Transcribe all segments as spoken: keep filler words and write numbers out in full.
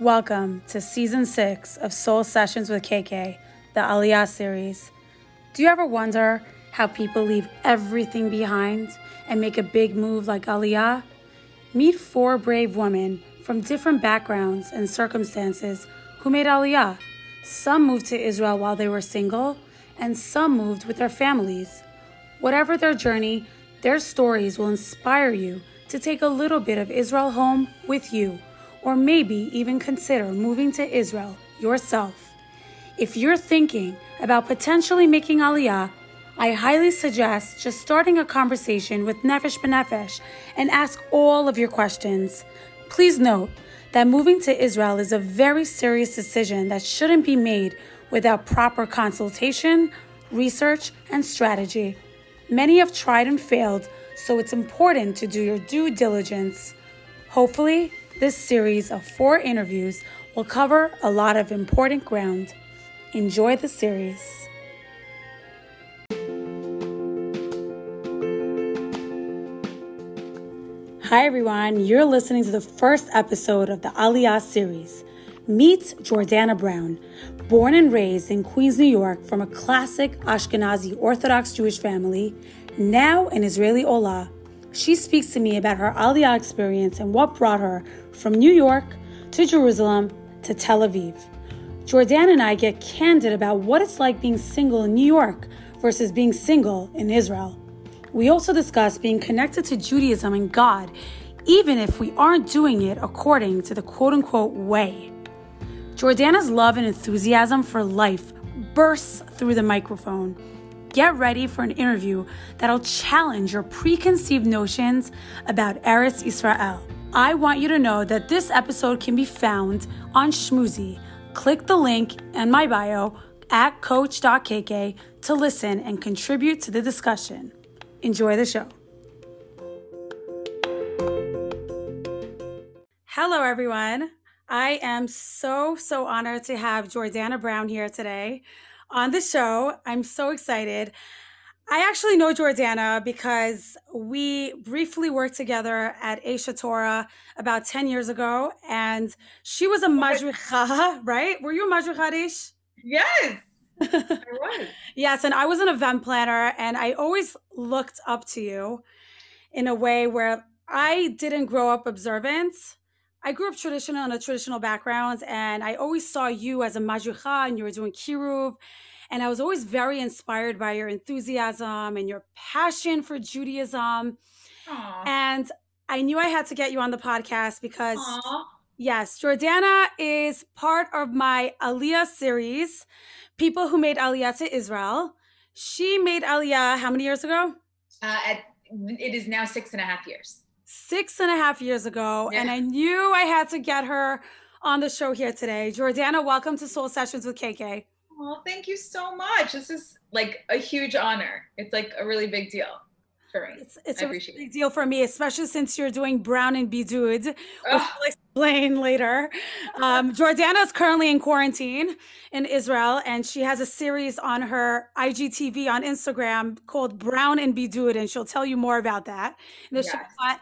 Welcome to Season six of Soul Sessions with K K, the Aliyah series. Do you ever wonder how people leave everything behind and make a big move like Aliyah? Meet four brave women from different backgrounds and circumstances who made Aliyah. Some moved to Israel while they were single, and some moved with their families. Whatever their journey, their stories will inspire you to take a little bit of Israel home with you, or maybe even consider moving to Israel yourself. If you're thinking about potentially making Aliyah, I highly suggest just starting a conversation with Nefesh B'Nefesh and ask all of your questions. Please note that moving to Israel is a very serious decision that shouldn't be made without proper consultation, research, and strategy. Many have tried and failed, so it's important to do your due diligence. Hopefully, this series of four interviews will cover a lot of important ground. Enjoy the series. Hi everyone, you're listening to the first episode of the Aliyah series. Meet Jordana Brown. Born and raised in Queens, New York, from a classic Ashkenazi Orthodox Jewish family, now an Israeli Olah, she speaks to me about her Aliyah experience and what brought her from New York to Jerusalem to Tel Aviv. Jordana and I get candid about what it's like being single in New York versus being single in Israel. We also discuss being connected to Judaism and God, even if we aren't doing it according to the quote-unquote way. Jordana's love and enthusiasm for life bursts through the microphone. Get ready for an interview that'll challenge your preconceived notions about Eretz Israel. I want you to know that this episode can be found on Schmoozy. Click the link in my bio at coach dot k k to listen and contribute to the discussion. Enjoy the show. Hello, everyone. I am so, so honored to have Jordana Brown here today on the show. I'm so excited. I actually know Jordana because we briefly worked together at Aish HaTorah about ten years ago, and she was a majuchah, right? Were you a majuchah, Aish? Yes, I was. Yes, and I was an event planner, and I always looked up to you in a way where I didn't grow up observant. I grew up traditional in a traditional background, and I always saw you as a majuchah, and you were doing Kiruv, and I was always very inspired by your enthusiasm and your passion for Judaism. Aww. And I knew I had to get you on the podcast because, aww, yes, Jordana is part of my Aliyah series, People Who Made Aliyah to Israel. She made Aliyah how many years ago? Uh, at, it is now six and a half years. Six and a half years ago, yeah. And I knew I had to get her on the show here today. Jordana, welcome to Soul Sessions with K K. Well, thank you so much. This is like a huge honor. It's like a really big deal for me. It's, it's I a really big it. deal for me, especially since you're doing Brown and Bedud, which oh. I'll explain later. Um, Jordana is currently in quarantine in Israel, and she has a series on her I G T V on Instagram called Brown and Bedud, and she'll tell you more about that in the yes. show.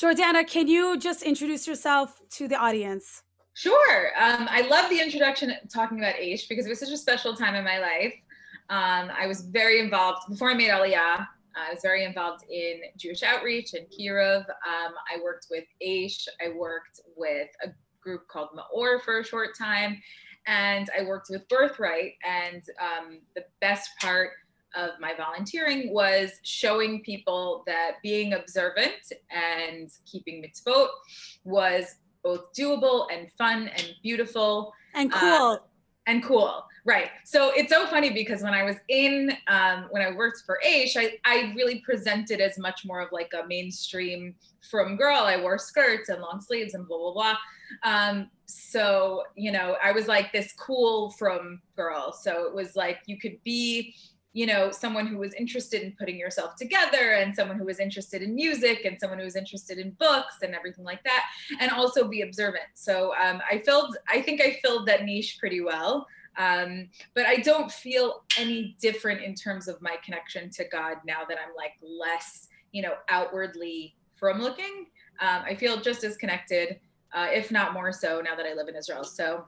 Jordana, can you just introduce yourself to the audience? Sure. Um, I love the introduction talking about Aish because it was such a special time in my life. Um, I was very involved, before I made Aliyah, I was very involved in Jewish outreach and Kiruv. Um, I worked with Aish. I worked with a group called Ma'or for a short time. And I worked with Birthright. And um, the best part of my volunteering was showing people that being observant and keeping mitzvot was both doable and fun and beautiful. And cool. Um, and cool, right. So it's so funny because when I was in, um, when I worked for Aish, I, I really presented as much more of like a mainstream from girl. I wore skirts and long sleeves and blah, blah, blah. Um, so, you know, I was like this cool from girl. So it was like, you could be, you know, someone who was interested in putting yourself together and someone who was interested in music and someone who was interested in books and everything like that, and also be observant. So um, I filled, I think I filled that niche pretty well, um, but I don't feel any different in terms of my connection to God now that I'm like less, you know, outwardly from looking. Um, I feel just as connected uh, if not more so now that I live in Israel. So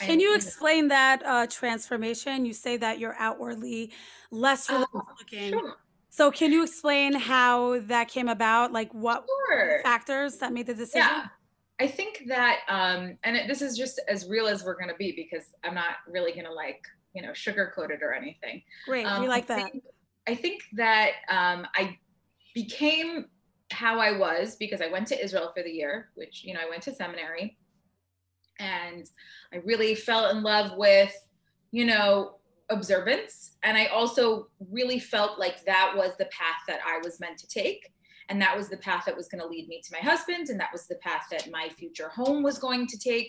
can I'm, you explain you know. that uh, transformation? You say that you're outwardly less religious oh, looking. Sure. So can you explain how that came about? Like what sure. factors that made the decision? Yeah. I think that, um, and it, this is just as real as we're going to be, because I'm not really going to like, you know, sugarcoat it or anything. Great. Um, we like that. I think, I think that um, I became how I was because I went to Israel for the year, which, you know, I went to seminary, and I really fell in love with, you know, observance. And I also really felt like that was the path that I was meant to take. And that was the path that was going to lead me to my husband. And that was the path that my future home was going to take.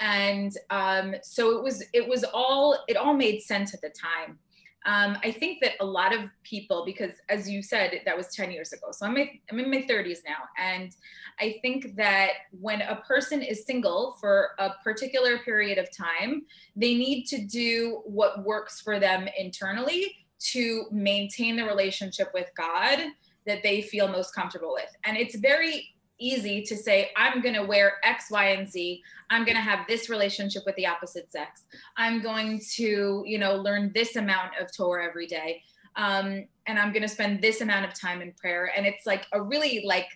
And um, so it was, it was all, it all made sense at the time. Um, I think that a lot of people, because as you said, that was ten years ago. So I'm, a, I'm in my thirties now. And I think that when a person is single for a particular period of time, they need to do what works for them internally to maintain the relationship with God that they feel most comfortable with. And it's very easy to say, I'm going to wear X, Y, and Z. I'm going to have this relationship with the opposite sex. I'm going to, you know, learn this amount of Torah every day. Um, and I'm going to spend this amount of time in prayer. And it's like a really like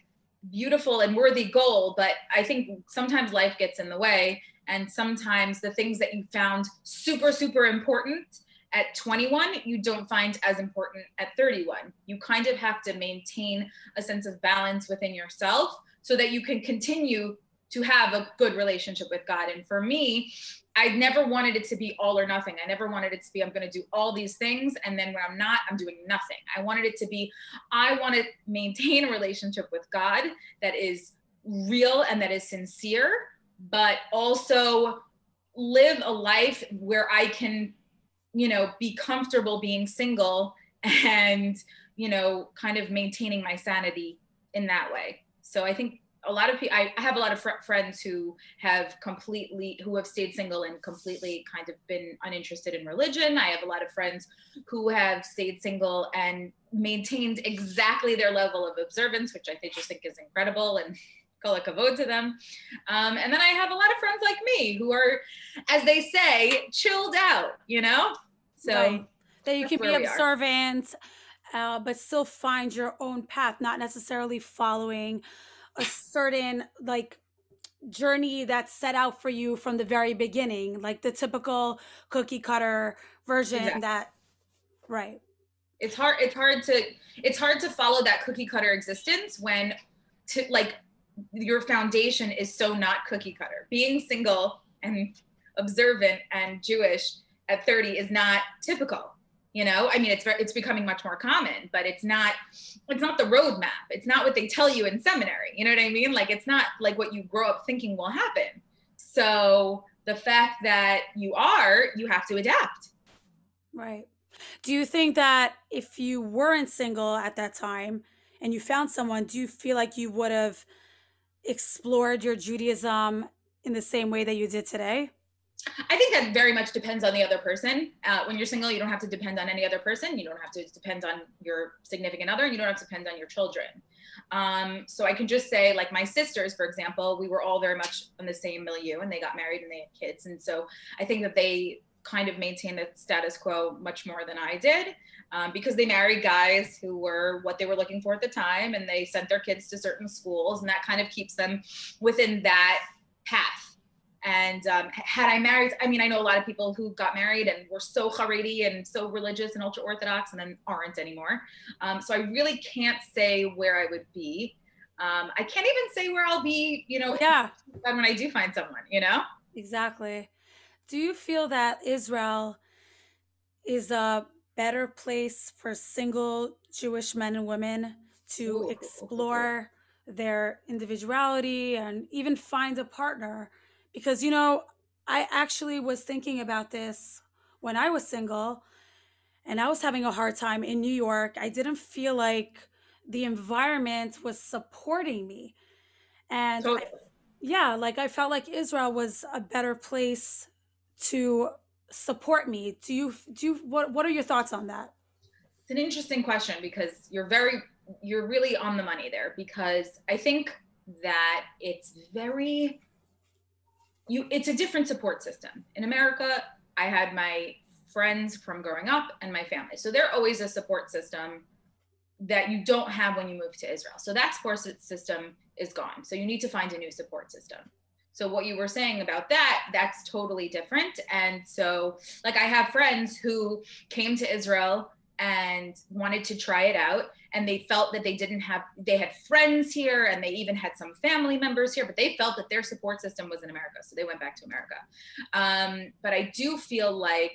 beautiful and worthy goal. But I think sometimes life gets in the way. And sometimes the things that you found super, super important at twenty-one, you don't find as important at thirty-one. You kind of have to maintain a sense of balance within yourself so that you can continue to have a good relationship with God. And for me, I never wanted it to be all or nothing. I never wanted it to be, I'm going to do all these things, and then when I'm not, I'm doing nothing. I wanted it to be, I want to maintain a relationship with God that is real and that is sincere, but also live a life where I can, you know, be comfortable being single and, you know, kind of maintaining my sanity in that way. So I think a lot of people, I have a lot of fr- friends who have completely, who have stayed single and completely kind of been uninterested in religion. I have a lot of friends who have stayed single and maintained exactly their level of observance, which I think, just think is incredible, and kol hakavod to them. Um, and then I have a lot of friends like me who are, as they say, chilled out, you know? So right. that you can be observant, uh, but still find your own path, not necessarily following a certain like journey that's set out for you from the very beginning, like the typical cookie cutter version. Exactly. that, right. It's hard, it's hard to, it's hard to follow that cookie cutter existence when to like your foundation is so not cookie cutter. Being single and observant and Jewish at thirty is not typical, you know? I mean, it's it's becoming much more common, but it's not, it's not the roadmap. It's not what they tell you in seminary. You know what I mean? Like, it's not like what you grow up thinking will happen. So the fact that you are, you have to adapt. Right. Do you think that if you weren't single at that time and you found someone, do you feel like you would have explored your Judaism in the same way that you did today? I think that very much depends on the other person. Uh, when you're single, you don't have to depend on any other person. You don't have to depend on your significant other, and you don't have to depend on your children. Um, so I can just say, like my sisters, for example, we were all very much in the same milieu, and they got married and they had kids. And so I think that they kind of maintained the status quo much more than I did, um, because they married guys who were what they were looking for at the time, and they sent their kids to certain schools, and that kind of keeps them within that path. And um, had I married, I mean, I know a lot of people who got married and were so Haredi and so religious and ultra-Orthodox and then aren't anymore. Um, so I really can't say where I would be. Um, I can't even say where I'll be, you know, yeah. when I do find someone, you know? Exactly. Do you feel that Israel is a better place for single Jewish men and women to Ooh. explore their individuality and even find a partner? Because, you know, I actually was thinking about this when I was single and I was having a hard time in New York. I didn't feel like the environment was supporting me. And totally. I, yeah, like I felt like Israel was a better place to support me. Do you, do you, what, what are your thoughts on that? It's an interesting question because you're very, you're really on the money there, because I think that it's very, you, it's a different support system. In America, I had my friends from growing up and my family. So they're always a support system that you don't have when you move to Israel. So that support system is gone. So you need to find a new support system. So what you were saying about that, that's totally different. And so, like, I have friends who came to Israel and wanted to try it out, and they felt that they didn't have, they had friends here, and they even had some family members here, but they felt that their support system was in America. So they went back to America. Um, but I do feel like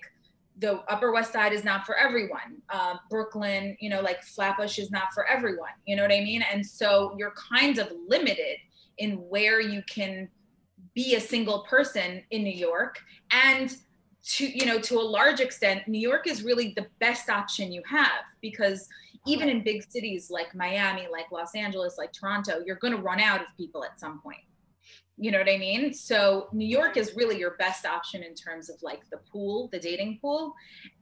the Upper West Side is not for everyone. Uh, Brooklyn, you know, like Flatbush is not for everyone. You know what I mean? And so you're kind of limited in where you can be a single person in New York. And to, you know, to a large extent, New York is really the best option you have, because even in big cities like Miami, like Los Angeles, like Toronto, you're going to run out of people at some point. You know what I mean? So New York is really your best option in terms of like the pool, the dating pool.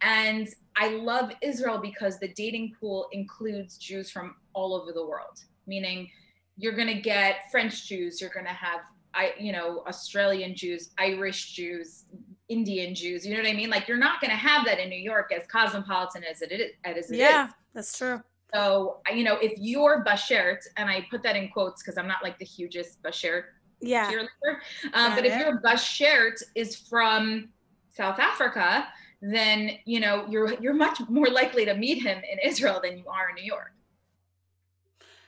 And I love Israel because the dating pool includes Jews from all over the world, meaning you're going to get French Jews, you're going to have, I, you know, Australian Jews, Irish Jews, Indian Jews, you know what I mean? Like, you're not going to have that in New York, as cosmopolitan as it is. As it yeah, is. That's true. So, you know, if you're Bashert, and I put that in quotes because I'm not like the hugest Bashert yeah. cheerleader, um, but it. if your Bashert is from South Africa, then, you know, you're, you're much more likely to meet him in Israel than you are in New York,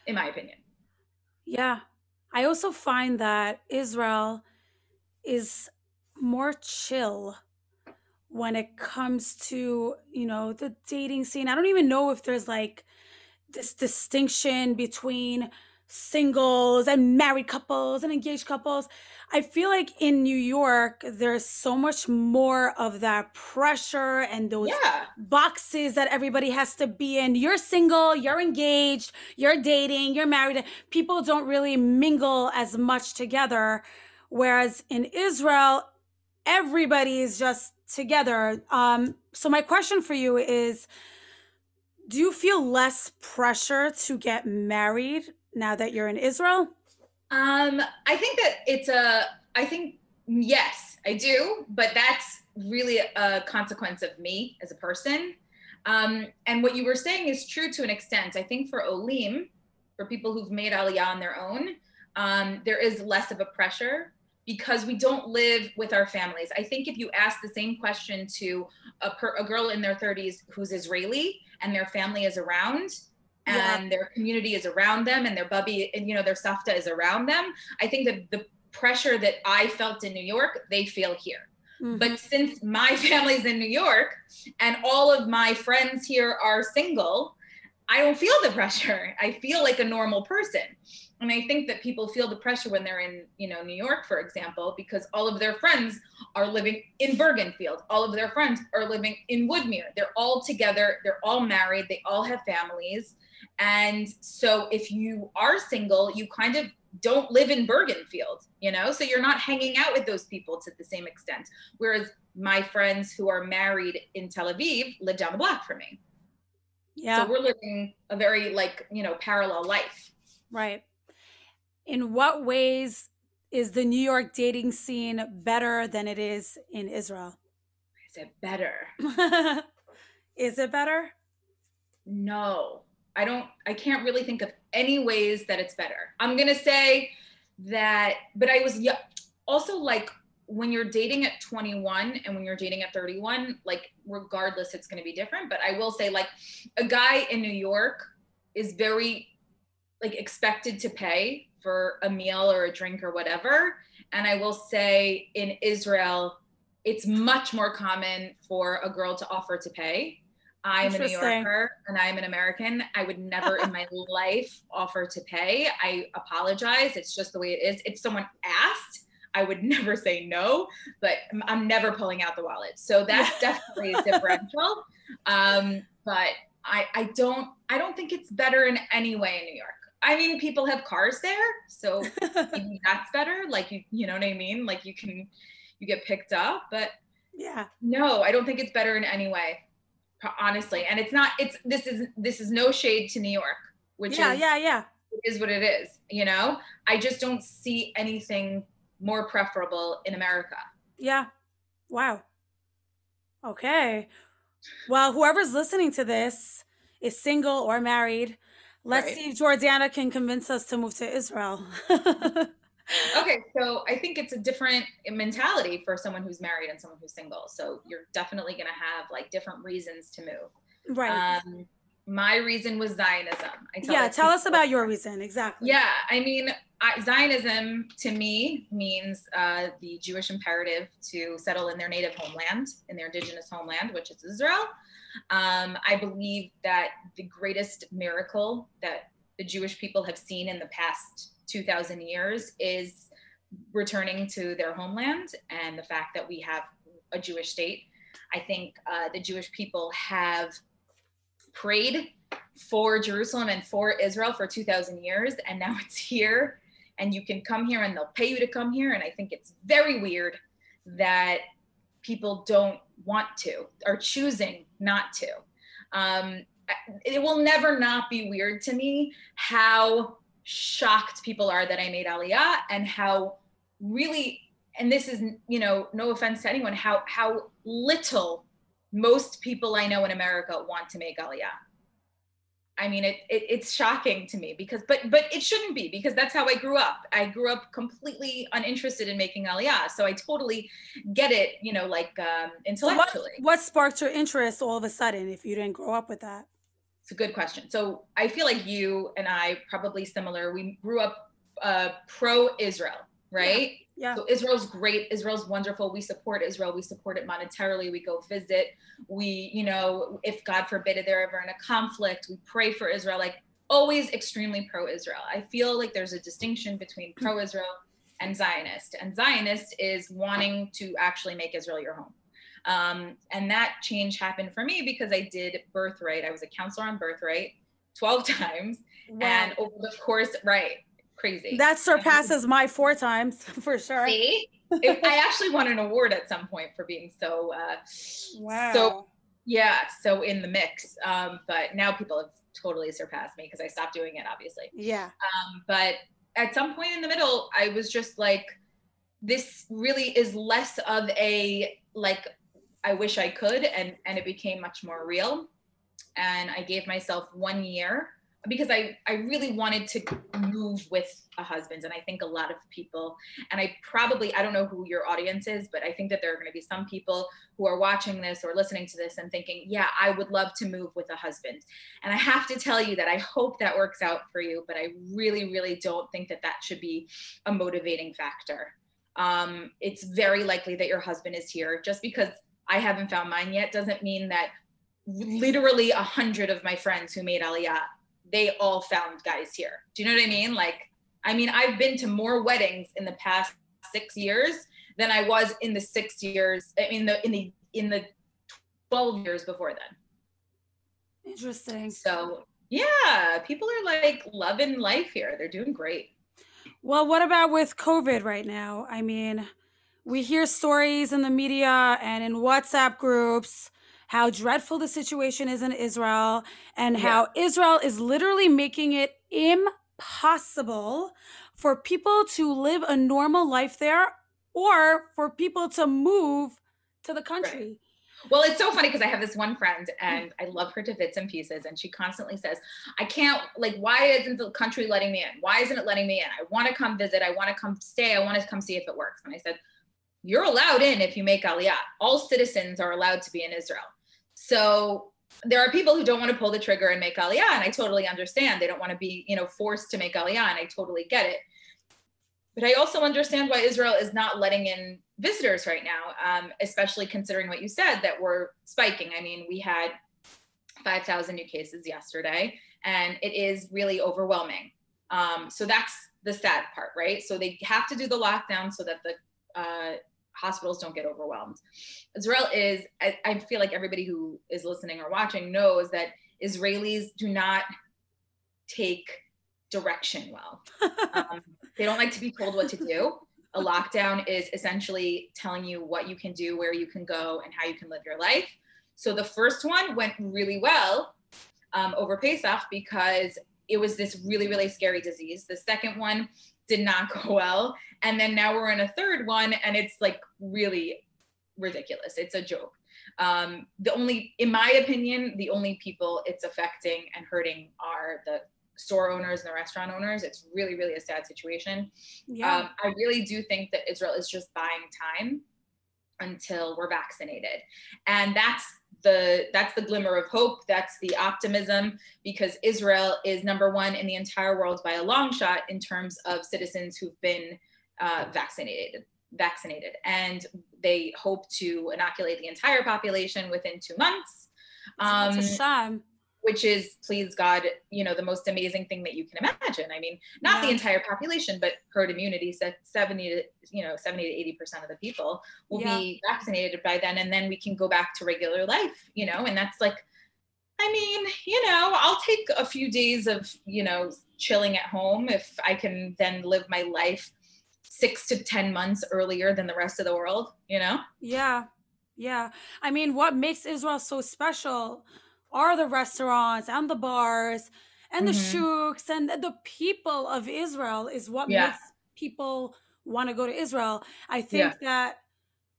in my opinion. Yeah. I also find that Israel is more chill when it comes to, you know, the dating scene. I don't even know if there's like this distinction between singles and married couples and engaged couples. I feel like in New York, there's so much more of that pressure and those yeah. boxes that everybody has to be in. You're single, you're engaged, you're dating, you're married. People don't really mingle as much together. Whereas in Israel, everybody is just together. Um, so my question for you is, do you feel less pressure to get married now that you're in Israel? Um, I think that it's a, I think, yes, I do. But that's really a consequence of me as a person. Um, and what you were saying is true to an extent. I think for Olim, for people who've made Aliyah on their own, um, there is less of a pressure because we don't live with our families. I think if you ask the same question to a, per, a girl in their thirties who's Israeli and their family is around, Yeah. and their community is around them, and their bubby, and you know, their Safta is around them, I think that the pressure that I felt in New York, they feel here. Mm-hmm. But since my family's in New York and all of my friends here are single, I don't feel the pressure. I feel like a normal person. And I think that people feel the pressure when they're in, you know, New York, for example, because all of their friends are living in Bergenfield. All of their friends are living in Woodmere. They're all together. They're all married. They all have families. And so if you are single, you kind of don't live in Bergenfield, you know, so you're not hanging out with those people to the same extent. Whereas my friends who are married in Tel Aviv live down the block from me. Yeah. So we're living a very like, you know, parallel life. Right. In what ways is the New York dating scene better than it is in Israel? Is it better? Is it better? No, I don't, I can't really think of any ways that it's better. I'm going to say that, but I was yeah, also like, when you're dating at twenty-one and when you're dating at thirty-one, like regardless, it's going to be different. But I will say, like, a guy in New York is very like expected to pay for a meal or a drink or whatever. And I will say in Israel, it's much more common for a girl to offer to pay. I'm a New Yorker and I'm an American. I would never in my life offer to pay. I apologize. It's just the way it is. If someone asked, I would never say no, but I'm never pulling out the wallet. So that's definitely a differential. Um, but I, I don't, I don't think it's better in any way in New York. I mean, people have cars there, so maybe that's better. Like, you, you know what I mean? Like you can, you get picked up, but yeah, no, I don't think it's better in any way, honestly. And it's not, it's, this is, this is no shade to New York, which yeah, is yeah, yeah. It is what it is, you know? I just don't see anything more preferable in America. Yeah. Wow. Okay. Well, whoever's listening to this is single or married. Let's right. see if Jordana can convince us to move to Israel. Okay, so I think it's a different mentality for someone who's married and someone who's single. So you're definitely going to have like different reasons to move. Right. Um, my reason was Zionism. I tell yeah, tell us about your reason, exactly. Yeah, I mean, I, Zionism to me means uh, the Jewish imperative to settle in their native homeland, in their indigenous homeland, which is Israel. Um, I believe that the greatest miracle that the Jewish people have seen in the past two thousand years is returning to their homeland, and the fact that we have a Jewish state. I think uh, the Jewish people have prayed for Jerusalem and for Israel for two thousand years, and now it's here, and you can come here and they'll pay you to come here. And I think it's very weird that people don't want to, or choosing not to. Um, it will never not be weird to me how shocked people are that I made Aliyah, and how really, and this is, you know, no offense to anyone, how how little most people I know in America want to make Aliyah. I mean, it, it it's shocking to me, because, but but it shouldn't be, because that's how I grew up. I grew up completely uninterested in making Aliyah, so I totally get it, you know, like um, intellectually. So what, what sparked your interest all of a sudden if you didn't grow up with that? It's a good question. So I feel like you and I probably similar. We grew up uh, pro-Israel, right? Yeah. Yeah. So Israel's great. Israel's wonderful. We support Israel. We support it monetarily. We go visit. We, you know, if God forbid they're ever in a conflict, we pray for Israel. Like, always extremely pro-Israel. I feel like there's a distinction between pro-Israel and Zionist. And Zionist is wanting to actually make Israel your home. Um, and that change happened for me because I did Birthright. I was a counselor on Birthright twelve times. Wow. And over the course, right, crazy. That surpasses my four times for sure. See? If, I actually won an award at some point for being so, uh, wow. so yeah, so in the mix. Um, but now people have totally surpassed me because I stopped doing it, obviously. Yeah. Um, but at some point in the middle, I was just like, this really is less of a, like, I wish I could, and, and it became much more real. And I gave myself one year because I, I really wanted to move with a husband. And I think a lot of people, and I probably, I don't know who your audience is, but I think that there are going to be some people who are watching this or listening to this and thinking, yeah, I would love to move with a husband. And I have to tell you that I hope that works out for you, but I really, really don't think that that should be a motivating factor. Um, it's very likely that your husband is here. Just because I haven't found mine yet doesn't mean that literally a hundred of my friends who made Aliyah, they all found guys here. Do you know what I mean? Like, I mean, I've been to more weddings in the past six years than I was in the six years, in the, in the, in the twelve years before then. Interesting. So yeah, people are like loving life here. They're doing great. Well, what about with COVID right now? I mean, we hear stories in the media and in WhatsApp groups how dreadful the situation is in Israel, and yeah. how Israel is literally making it impossible for people to live a normal life there, or for people to move to the country. Right. Well, it's so funny because I have this one friend and I love her to bits and pieces. And she constantly says, I can't, like, why isn't the country letting me in? Why isn't it letting me in? I want to come visit. I want to come stay. I want to come see if it works. And I said, you're allowed in if you make Aliyah. All citizens are allowed to be in Israel. So there are people who don't want to pull the trigger and make Aliyah. And I totally understand. They don't want to be, you know, forced to make Aliyah. And I totally get it. But I also understand why Israel is not letting in visitors right now, um, especially considering what you said, that we're spiking. I mean, we had five thousand new cases yesterday, and it is really overwhelming. Um, so that's the sad part, right? So they have to do the lockdown so that the uh, hospitals don't get overwhelmed. Israel is, I, I feel like everybody who is listening or watching knows that Israelis do not take direction well. Um, they don't like to be told what to do. A lockdown is essentially telling you what you can do, where you can go, and how you can live your life. So the first one went really well um, over Pesach because it was this really, really scary disease. The second one did not go well. And then now we're in a third one, and it's like really ridiculous. It's a joke. Um, the only, in my opinion, the only people it's affecting and hurting are the store owners and the restaurant owners. It's really, really a sad situation. Yeah. Um, I really do think that Israel is just buying time until we're vaccinated. And that's the, that's the glimmer of hope. That's the optimism, because Israel is number one in the entire world by a long shot in terms of citizens who've been uh, vaccinated, vaccinated. And they hope to inoculate the entire population within two months. Um, that's a shame. Which is, please God, you know, the most amazing thing that you can imagine. I mean, not yeah. the entire population, but herd immunity, so seventy to, you know, seventy to eighty percent of the people will yeah. be vaccinated by then. And then we can go back to regular life, you know, and that's like, I mean, you know, I'll take a few days of, you know, chilling at home if I can then live my life six to ten months earlier than the rest of the world, you know? Yeah. Yeah. I mean, what makes Israel so special are the restaurants and the bars and the mm-hmm. shuks, and the people of Israel is what yeah. makes people want to go to Israel. I think yeah. that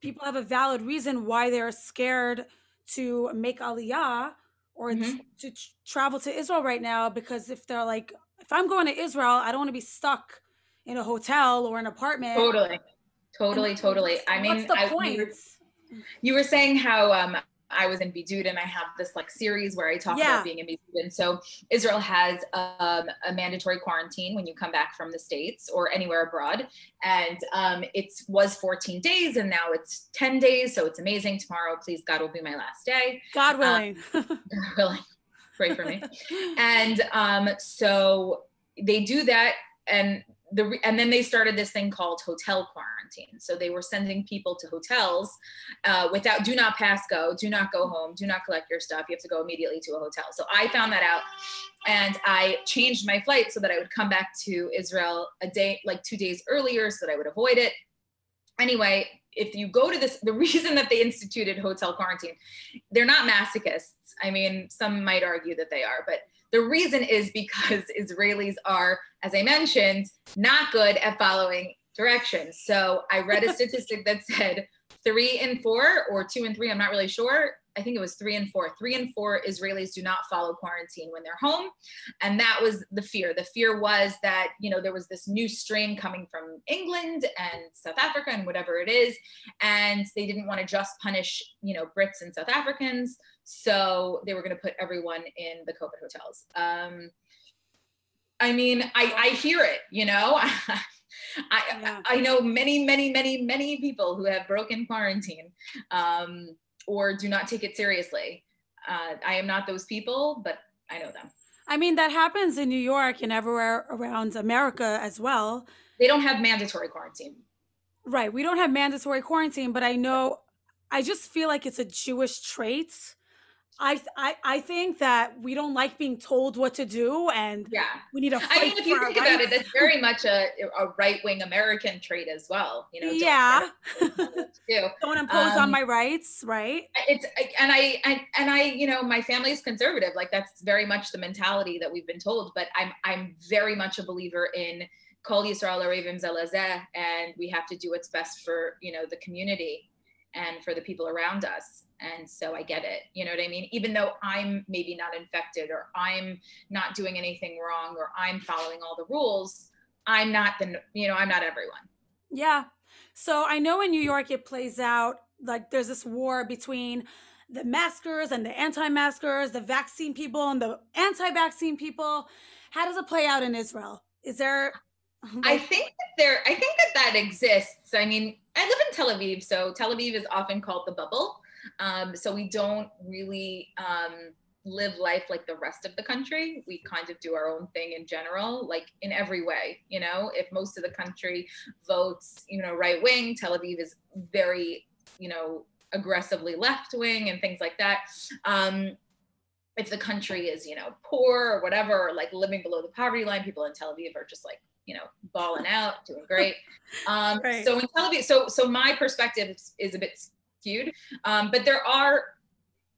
people have a valid reason why they're scared to make Aliyah or mm-hmm. to, to travel to Israel right now, because if they're like, if I'm going to Israel, I don't want to be stuck in a hotel or an apartment. Totally, totally, and totally. I mean, what's the I, point? You were, you were saying how, um, I was in Bidud, and I have this like series where I talk yeah. about being in Bidud. And so Israel has um, a mandatory quarantine when you come back from the States or anywhere abroad. And um, it was fourteen days and now it's ten days. So it's amazing. Tomorrow, please God, will be my last day. God willing. Um, God willing. Pray for me. And um, so they do that. And The, and then they started this thing called hotel quarantine. So they were sending people to hotels uh, without, do not pass go, do not go home, do not collect your stuff. You have to go immediately to a hotel. So I found that out, and I changed my flight so that I would come back to Israel a day, like two days earlier, so that I would avoid it. Anyway, if you go to this, the reason that they instituted hotel quarantine, they're not masochists. I mean, some might argue that they are, but the reason is because Israelis are, as I mentioned, not good at following directions. So I read a statistic that said three and four or two and three, I'm not really sure. I think it was three and four. Three and four Israelis do not follow quarantine when they're home. And that was the fear. The fear was that, you know, there was this new strain coming from England and South Africa and whatever it is. And they didn't want to just punish, you know, Brits and South Africans. So they were going to put everyone in the COVID hotels. Um, I mean, I, I hear it, you know, I, yeah. I, I know many, many, many, many people who have broken quarantine um, or do not take it seriously. Uh, I am not those people, but I know them. I mean, that happens in New York and everywhere around America as well. They don't have mandatory quarantine. Right. We don't have mandatory quarantine, but I know, I just feel like it's a Jewish trait. I, I I think that we don't like being told what to do, and yeah. we need to fight. I mean, if you think about it, that's very much a, a right-wing American trait as well. You know, yeah. Don't, don't, don't impose um, on my rights, right? It's and I and, and I you know, my family is conservative. Like, that's very much the mentality that we've been told. But I'm I'm very much a believer in Kol Yisrael Arevim Zeh LaZeh, and we have to do what's best for, you know, the community and for the people around us. And so I get it, you know what I mean? Even though I'm maybe not infected, or I'm not doing anything wrong, or I'm following all the rules, I'm not the, you know, I'm not everyone. Yeah. So I know in New York, it plays out like there's this war between the maskers and the anti-maskers, the vaccine people and the anti-vaccine people. How does it play out in Israel? Is there... Like, I think that there, I think that that exists. I mean, I live in Tel Aviv, so Tel Aviv is often called the bubble. Um, so we don't really um, live life like the rest of the country. We kind of do our own thing in general, like in every way, you know, if most of the country votes, you know, right wing, Tel Aviv is very, you know, aggressively left wing and things like that. Um, if the country is, you know, poor or whatever, or like living below the poverty line, people in Tel Aviv are just like, you know, balling out, doing great. Um, right. So in Tel Aviv, so so my perspective is, is a bit skewed, um, but there are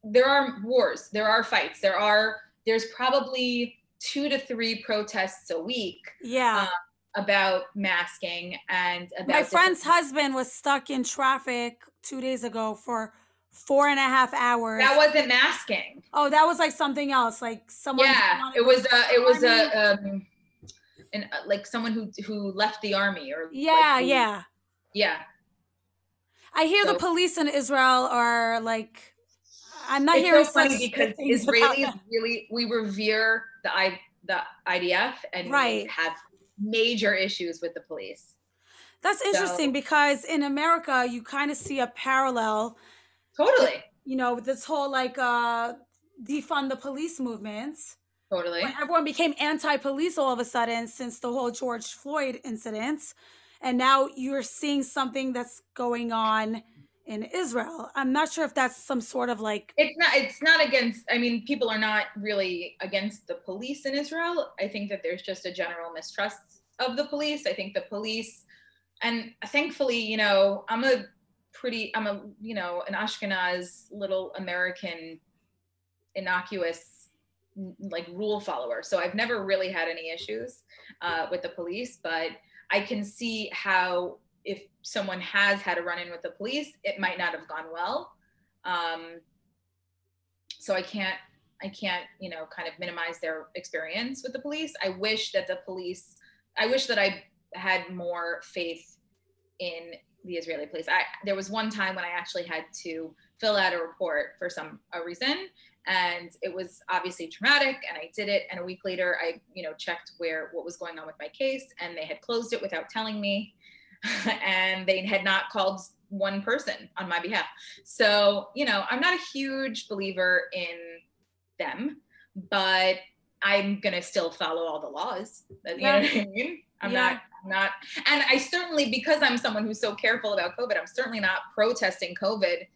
there are wars, there are fights, there are there's probably two to three protests a week. Yeah. Um, about masking and about my friend's husband was stuck in traffic two days ago for four and a half hours. That wasn't masking. Oh, that was like something else. Like someone. Yeah, it was a, it was a, um, and like someone who who left the army or. Yeah, like who, yeah. Yeah. I hear so, the police in Israel are like. I'm not it's hearing so funny because Israelis really we revere the I the I D F and right. we have. major issues with the police. That's interesting so, because in America you kind of see a parallel totally with, you know with this whole like uh defund the police movements totally where everyone became anti-police all of a sudden since the whole George Floyd incident, and now you're seeing something that's going on in Israel. I'm not sure if that's some sort of like it's not it's not against I mean people are not really against the police in Israel. I think that there's just a general mistrust of the police. I think the police, and thankfully, you know, I'm a pretty I'm a you know an Ashkenaz little American innocuous like rule follower, so I've never really had any issues uh with the police, but I can see how if someone has had a run-in with the police, it might not have gone well. Um, so I can't, I can't, you know, kind of minimize their experience with the police. I wish that the police, I wish that I had more faith in the Israeli police. I, there was one time when I actually had to fill out a report for some a reason, and it was obviously traumatic, and I did it. And a week later, I, you know, checked where, what was going on with my case, and they had closed it without telling me. And they had not called one person on my behalf. So, you know, I'm not a huge believer in them, but I'm going to still follow all the laws. You yeah. know what I mean? I'm yeah. not, I'm not, and I certainly, because I'm someone who's so careful about COVID, I'm certainly not protesting COVID,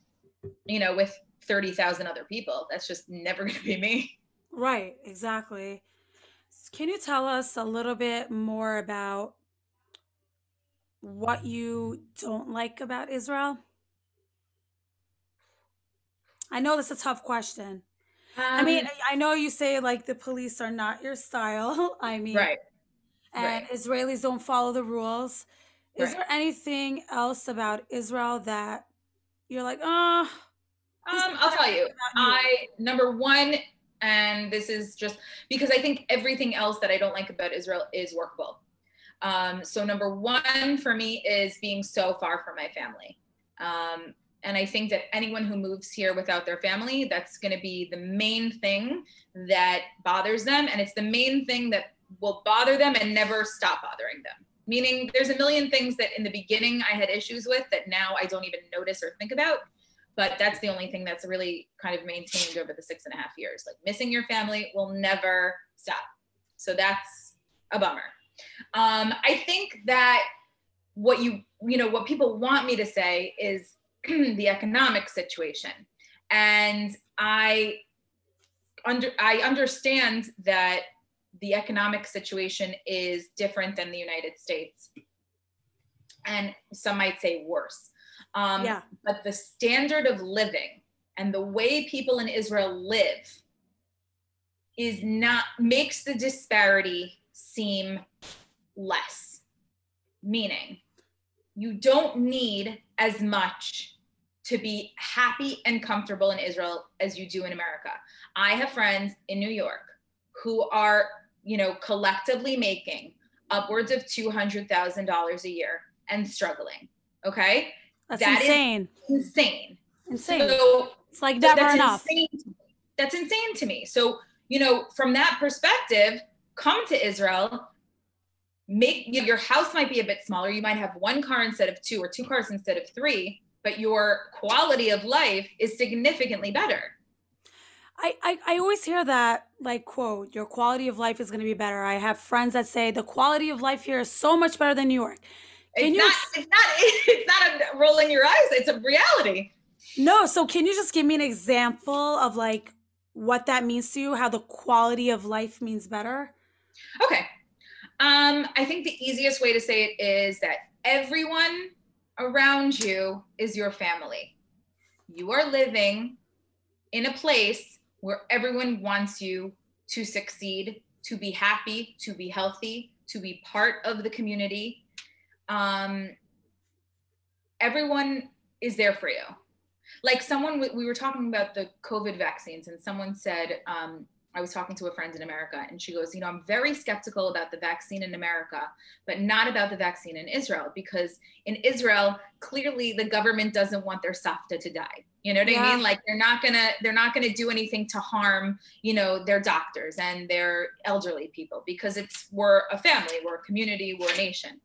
you know, with thirty thousand other people. That's just never going to be me. Right. Exactly. Can you tell us a little bit more about what you don't like about Israel? I know that's a tough question. Um, I mean, I know you say like the police are not your style. I mean, right. and right. Israelis don't follow the rules. Is right. there anything else about Israel that you're like, oh? Um, I'll tell you. you. I, number one, and this is just because I think everything else that I don't like about Israel is workable. Um, so number one for me is being so far from my family. Um, and I think that anyone who moves here without their family, that's going to be the main thing that bothers them. And it's the main thing that will bother them and never stop bothering them. Meaning there's a million things that in the beginning I had issues with that now I don't even notice or think about. But that's the only thing that's really kind of maintained over the six and a half years. Like missing your family will never stop. So that's a bummer. Um, I think that what you, you know, what people want me to say is the economic situation. And I, under, I understand that the economic situation is different than the United States. And some might say worse. Um, yeah. But the standard of living and the way people in Israel live is not, makes the disparity seem less, meaning you don't need as much to be happy and comfortable in Israel as you do in America. I have friends in New York who are, you know, collectively making upwards of two hundred thousand dollars a year and struggling. Okay. That's that insane. Is insane. Insane. So, it's like never that's enough. Insane to me. That's insane to me. So, you know, from that perspective, come to Israel, make you know, your house might be a bit smaller. You might have one car instead of two or two cars instead of three, but your quality of life is significantly better. I, I, I always hear that like quote, your quality of life is going to be better. I have friends that say the quality of life here is so much better than New York. Can it's, you... not, it's not, it's not a rolling your eyes. It's a reality. No. So can you just give me an example of like what that means to you, how the quality of life means better? Okay. Um, I think the easiest way to say it is that everyone around you is your family. You are living in a place where everyone wants you to succeed, to be happy, to be healthy, to be part of the community. Um, everyone is there for you. Like someone, we were talking about the COVID vaccines, and someone said, um, I was talking to a friend in America, and she goes, you know, I'm very skeptical about the vaccine in America, but not about the vaccine in Israel, because in Israel, clearly the government doesn't want their Safta to die. You know what yeah. I mean? Like they're not gonna, they're not gonna do anything to harm, you know, their doctors and their elderly people, because it's, we're a family, we're a community, we're a nation.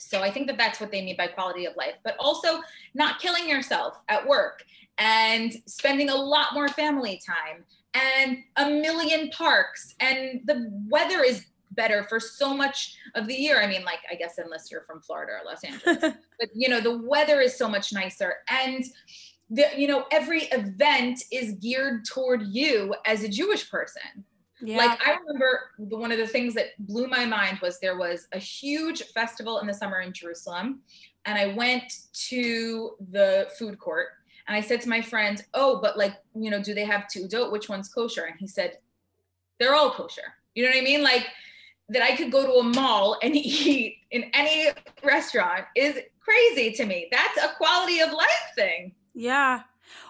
So I think that that's what they mean by quality of life, but also not killing yourself at work and spending a lot more family time and a million parks, and the weather is better for so much of the year. I mean, like, I guess unless you're from Florida or Los Angeles, but you know, the weather is so much nicer, and the, you know, every event is geared toward you as a Jewish person. Yeah. Like I remember the, one of the things that blew my mind was there was a huge festival in the summer in Jerusalem, and I went to the food court and I said to my friend, oh, but like, you know, do they have teudot? Which one's kosher? And he said, they're all kosher. You know what I mean? Like that I could go to a mall and eat in any restaurant is crazy to me. That's a quality of life thing. Yeah.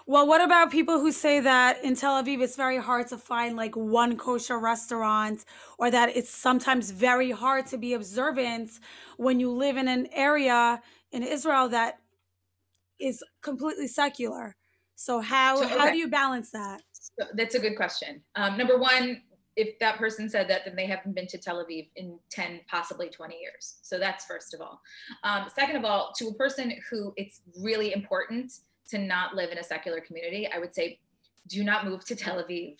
Well, what about people who say that in Tel Aviv, it's very hard to find like one kosher restaurant, or that it's sometimes very hard to be observant when you live in an area in Israel that is completely secular? So how, so, okay. how do you balance that? So that's a good question. Um, number one, if that person said that, then they haven't been to Tel Aviv in ten, possibly twenty years. So that's first of all. Um, second of all, to a person who it's really important to not live in a secular community, I would say, do not move to Tel Aviv.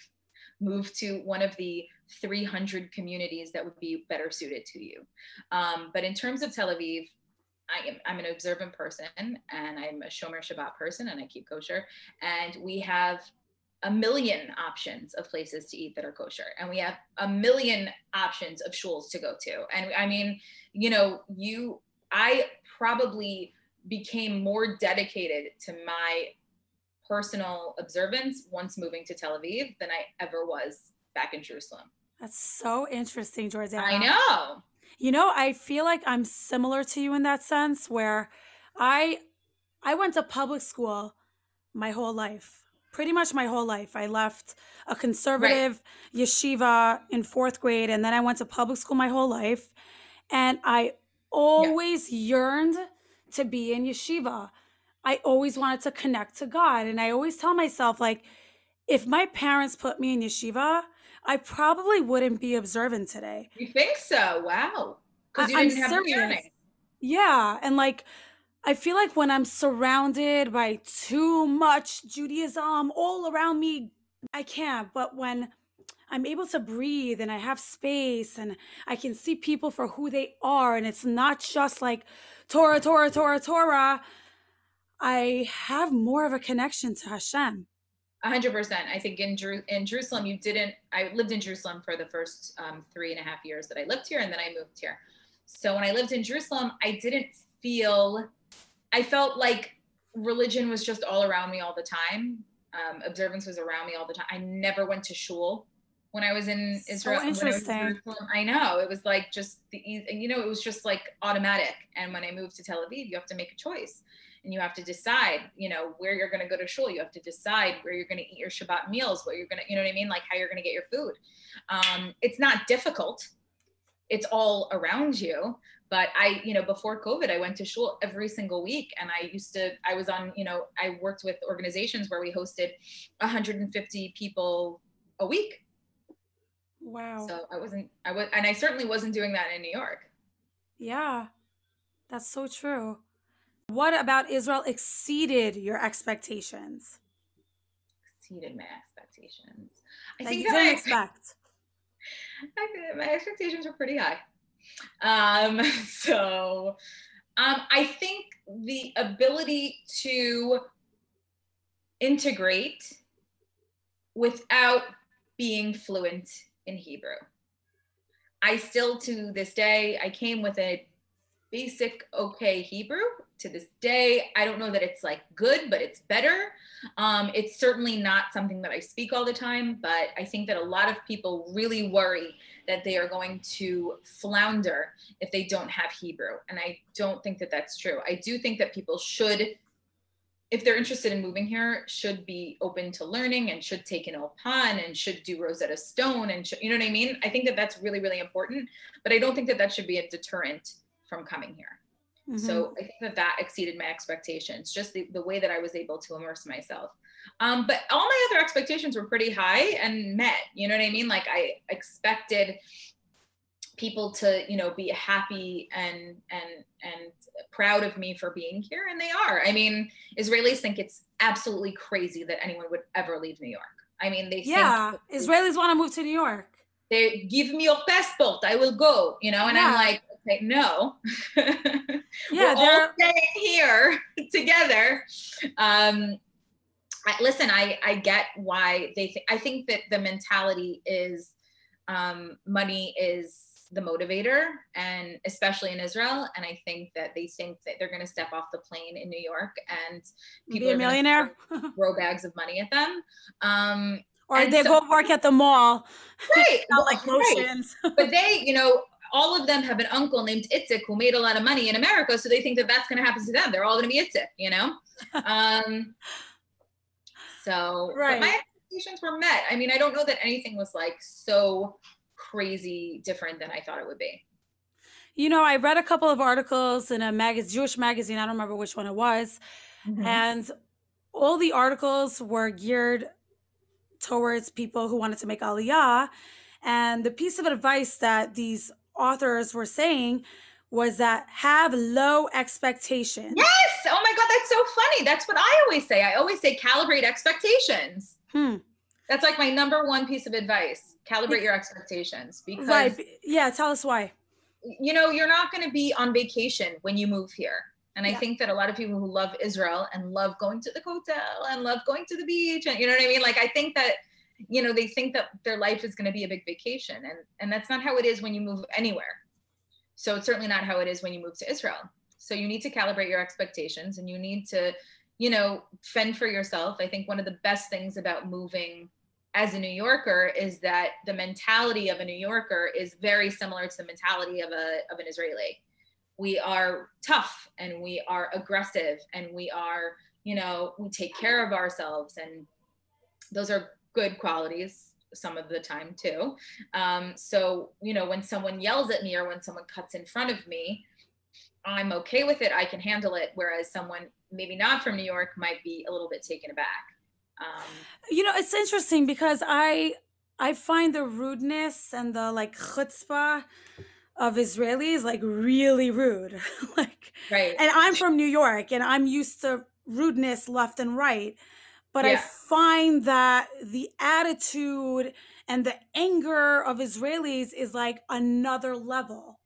Move to one of the three hundred communities that would be better suited to you. Um, but in terms of Tel Aviv, I am, I'm an observant person, and I'm a Shomer Shabbat person, and I keep kosher. And we have a million options of places to eat that are kosher. And we have a million options of shuls to go to. And I mean, you know, you, I probably became more dedicated to my personal observance once moving to Tel Aviv than I ever was back in Jerusalem. That's so interesting, Jordana. I know. You know, I feel like I'm similar to you in that sense, where I I went to public school my whole life, pretty much my whole life. I left a conservative right. yeshiva in fourth grade, and then I went to public school my whole life. And I always yeah. yearned to be in yeshiva. I always wanted to connect to God. And I always tell myself, like, if my parents put me in yeshiva, I probably wouldn't be observant today. You think so? Wow. Because you didn't I'm have serious. Learning. Yeah. And like, I feel like when I'm surrounded by too much Judaism all around me, I can't. But when I'm able to breathe and I have space and I can see people for who they are, and it's not just like Torah, Torah, Torah, Torah, I have more of a connection to Hashem. A hundred percent. I think in, Jer- in Jerusalem, you didn't, I lived in Jerusalem for the first um, three and a half years that I lived here, and then I moved here. So when I lived in Jerusalem, I didn't feel, I felt like religion was just all around me all the time. Um, observance was around me all the time. I never went to shul when I was in Israel. So interesting. When I was in Jerusalem, I know, it was like just the, you know, it was just like automatic. And when I moved to Tel Aviv, you have to make a choice. And you have to decide, you know, where you're going to go to shul. You have to decide where you're going to eat your Shabbat meals, what you're going to, you know what I mean? Like how you're going to get your food. Um, it's not difficult. It's all around you. But I, you know, before COVID, I went to shul every single week. And I used to, I was on, you know, I worked with organizations where we hosted one hundred fifty people a week. Wow. So I wasn't, I was, and I certainly wasn't doing that in New York. Yeah, that's so true. What about Israel exceeded your expectations? Exceeded my expectations. I that think you that didn't I, expect. I, my expectations were pretty high. Um, so um, I think the ability to integrate without being fluent in Hebrew. I still, to this day, I came with a basic okay Hebrew. To this day, I don't know that it's like good, but it's better. Um, it's certainly not something that I speak all the time, but I think that a lot of people really worry that they are going to flounder if they don't have Hebrew. And I don't think that that's true. I do think that people should, if they're interested in moving here, should be open to learning and should take an Opan and should do Rosetta Stone and should, you know what I mean? I think that that's really, really important, but I don't think that that should be a deterrent from coming here. Mm-hmm. So I think that that exceeded my expectations, just the, the way that I was able to immerse myself. Um, but all my other expectations were pretty high and met, you know what I mean? Like I expected people to, you know, be happy and, and, and proud of me for being here. And they are. I mean, Israelis think it's absolutely crazy that anyone would ever leave New York. I mean, they yeah. think- Yeah, Israelis want to move to New York. They give me your passport, I will go, you know? And yeah. I'm like, okay, no. yeah, We're all staying here together. Um, I, listen, I, I get why they think, I think that the mentality is um, money is the motivator, and especially in Israel. And I think that they think that they're going to step off the plane in New York and people Be a are millionaire. throw bags of money at them. Um, Or and they so, go work at the mall. Right. Not like lotions. Right. But they, you know, all of them have an uncle named Itzik who made a lot of money in America. So they think that that's going to happen to them. They're all going to be Itzik, you know? um, so right. But my expectations were met. I mean, I don't know that anything was like so crazy different than I thought it would be. You know, I read a couple of articles in a mag- Jewish magazine. I don't remember which one it was. Mm-hmm. And all the articles were geared towards people who wanted to make Aliyah. And the piece of advice that these authors were saying was that have low expectations. Yes. Oh my God. That's so funny. That's what I always say. I always say calibrate expectations. Hmm. That's like my number one piece of advice. Calibrate your expectations because right. yeah. Tell us why. You know, you're not going to be on vacation when you move here. And I yeah. think that a lot of people who love Israel and love going to the hotel and love going to the beach, and you know what I mean? Like, I think that, you know, they think that their life is going to be a big vacation. And, and that's not how it is when you move anywhere. So it's certainly not how it is when you move to Israel. So you need to calibrate your expectations and you need to, you know, fend for yourself. I think one of the best things about moving as a New Yorker is that the mentality of a New Yorker is very similar to the mentality of a of an Israeli. We are tough and we are aggressive and we are, you know, we take care of ourselves. And those are good qualities some of the time too. Um, so, you know, when someone yells at me or when someone cuts in front of me, I'm okay with it. I can handle it. Whereas someone maybe not from New York might be a little bit taken aback. Um, you know, it's interesting because I, I find the rudeness and the like chutzpah of Israelis like really rude. like right. And I'm from New York and I'm used to rudeness left and right, but yeah. I find that the attitude and the anger of Israelis is like another level.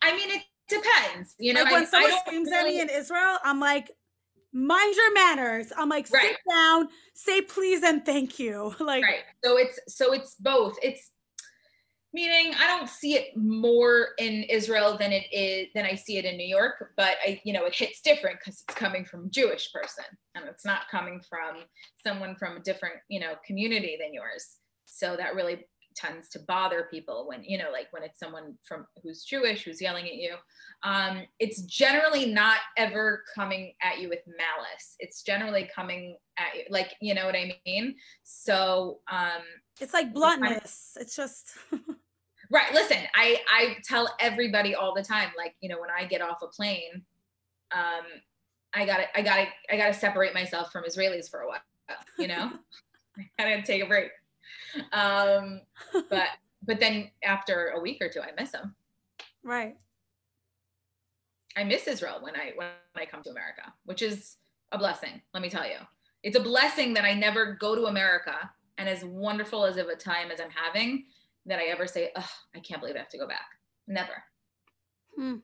I mean, it depends, you know, like when I, someone I screams really... at me in Israel, I'm like, mind your manners. I'm like, sit right. down, say please and thank you. Like right. so it's so it's both. It's meaning I don't see it more in Israel than it is than I see it in New York, but I, you know, it hits different because it's coming from a Jewish person and it's not coming from someone from a different, you know, community than yours. So that really tends to bother people when, you know, like when it's someone from who's Jewish who's yelling at you. Um, it's generally not ever coming at you with malice. It's generally coming at you, like, you know what I mean? So um, it's like bluntness. I, it's just. Right. Listen, I, I tell everybody all the time, like, you know, when I get off a plane, um, I gotta, I gotta, I gotta separate myself from Israelis for a while, you know, I gotta take a break. Um, but, but then after a week or two, I miss them. Right. I miss Israel when I, when I come to America, which is a blessing. Let me tell you, it's a blessing that I never go to America. And as wonderful as of a time as I'm having, that I ever say, oh, I can't believe I have to go back. Never. Hmm.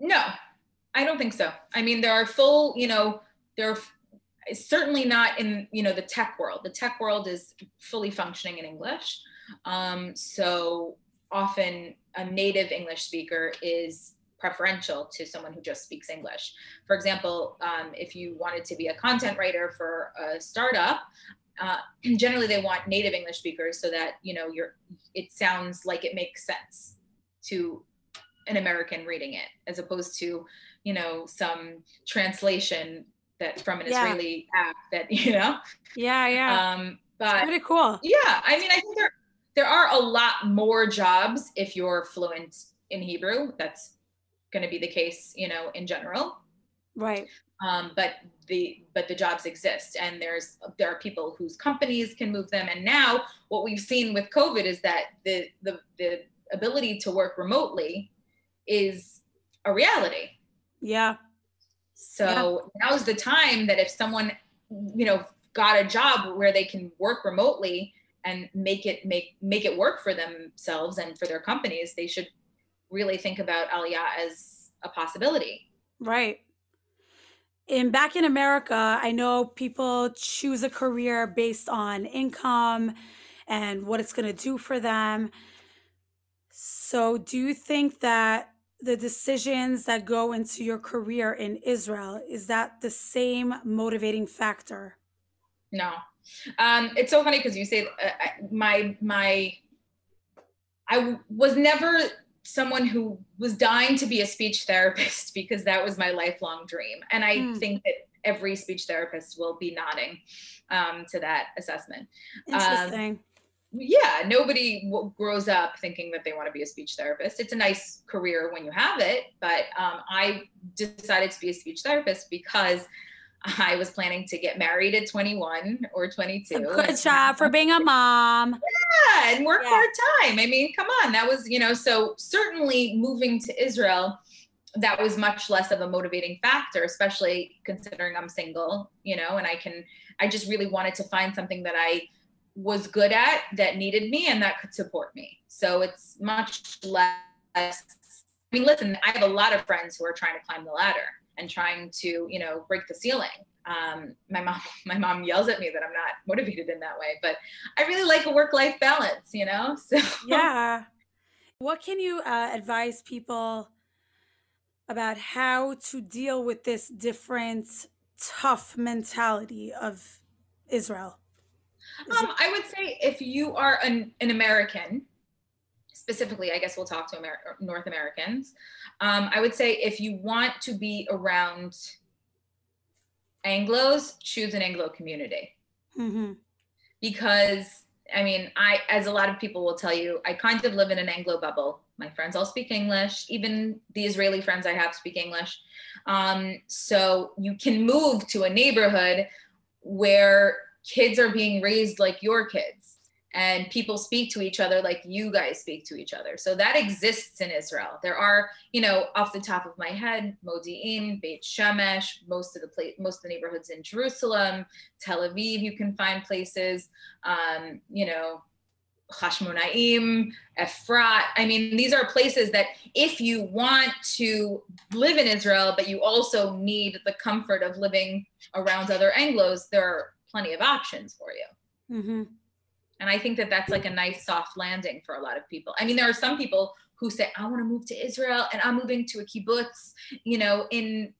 No, I don't think so. I mean, there are full, you know, there are f- certainly not in, you know, the tech world. The tech world is fully functioning in English. Um, so often a native English speaker is preferential to someone who just speaks English. For example, um, if you wanted to be a content writer for a startup, uh, generally they want native English speakers so that, you know, you're, it sounds like it makes sense to an American reading it, as opposed to, you know, some translation that from an yeah. Israeli app that, you know? Yeah, yeah. Um, but it's pretty cool. Yeah, I mean, I think there, there are a lot more jobs if you're fluent in Hebrew. That's going to be the case, you know, in general. Right. Um, but the but the jobs exist, and there's there are people whose companies can move them. And now what we've seen with COVID is that the the, the ability to work remotely is a reality. Yeah. So yeah. now's the time that if someone, you know, got a job where they can work remotely and make it make make it work for themselves and for their companies, they should really think about Aliyah as a possibility. Right. And back in America, I know people choose a career based on income and what it's going to do for them. So do you think that the decisions that go into your career in Israel, is that the same motivating factor? No. Um, it's so funny because you say uh, my, my, I w- was never someone who was dying to be a speech therapist, because that was my lifelong dream. And I mm. think that every speech therapist will be nodding um, to that assessment. Interesting. Um, yeah, nobody w- grows up thinking that they want to be a speech therapist. It's a nice career when you have it, but um, I decided to be a speech therapist because I was planning to get married at twenty-one or twenty-two. A good job for being a mom. Yeah, and work yeah. part-time. I mean, come on, that was, you know, so certainly moving to Israel, that was much less of a motivating factor, especially considering I'm single, you know, and I can, I just really wanted to find something that I was good at, that needed me, and that could support me. So it's much less, I mean, listen, I have a lot of friends who are trying to climb the ladder and trying to, you know, break the ceiling. Um, my mom, my mom yells at me that I'm not motivated in that way, but I really like a work-life balance, you know? So yeah. What can you uh, advise people about how to deal with this different, tough mentality of Israel? Um, I would say if you are an, an American, specifically, I guess we'll talk to Amer- North Americans. Um, I would say if you want to be around Anglos, choose an Anglo community. Mm-hmm. Because, I mean, I, as a lot of people will tell you, I kind of live in an Anglo bubble. My friends all speak English. Even the Israeli friends I have speak English. Um, so you can move to a neighborhood where kids are being raised like your kids, and people speak to each other like you guys speak to each other. So that exists in Israel. There are, you know, off the top of my head, Modi'in, Beit Shemesh, most of the pla- most of the neighborhoods in Jerusalem, Tel Aviv, you can find places, um, you know, Hashmonaim, Efrat. I mean, these are places that if you want to live in Israel, but you also need the comfort of living around other Anglos, there are plenty of options for you. Mm-hmm. And I think that that's like a nice soft landing for a lot of people. I mean, there are some people who say, I want to move to Israel and I'm moving to a kibbutz, you know, in,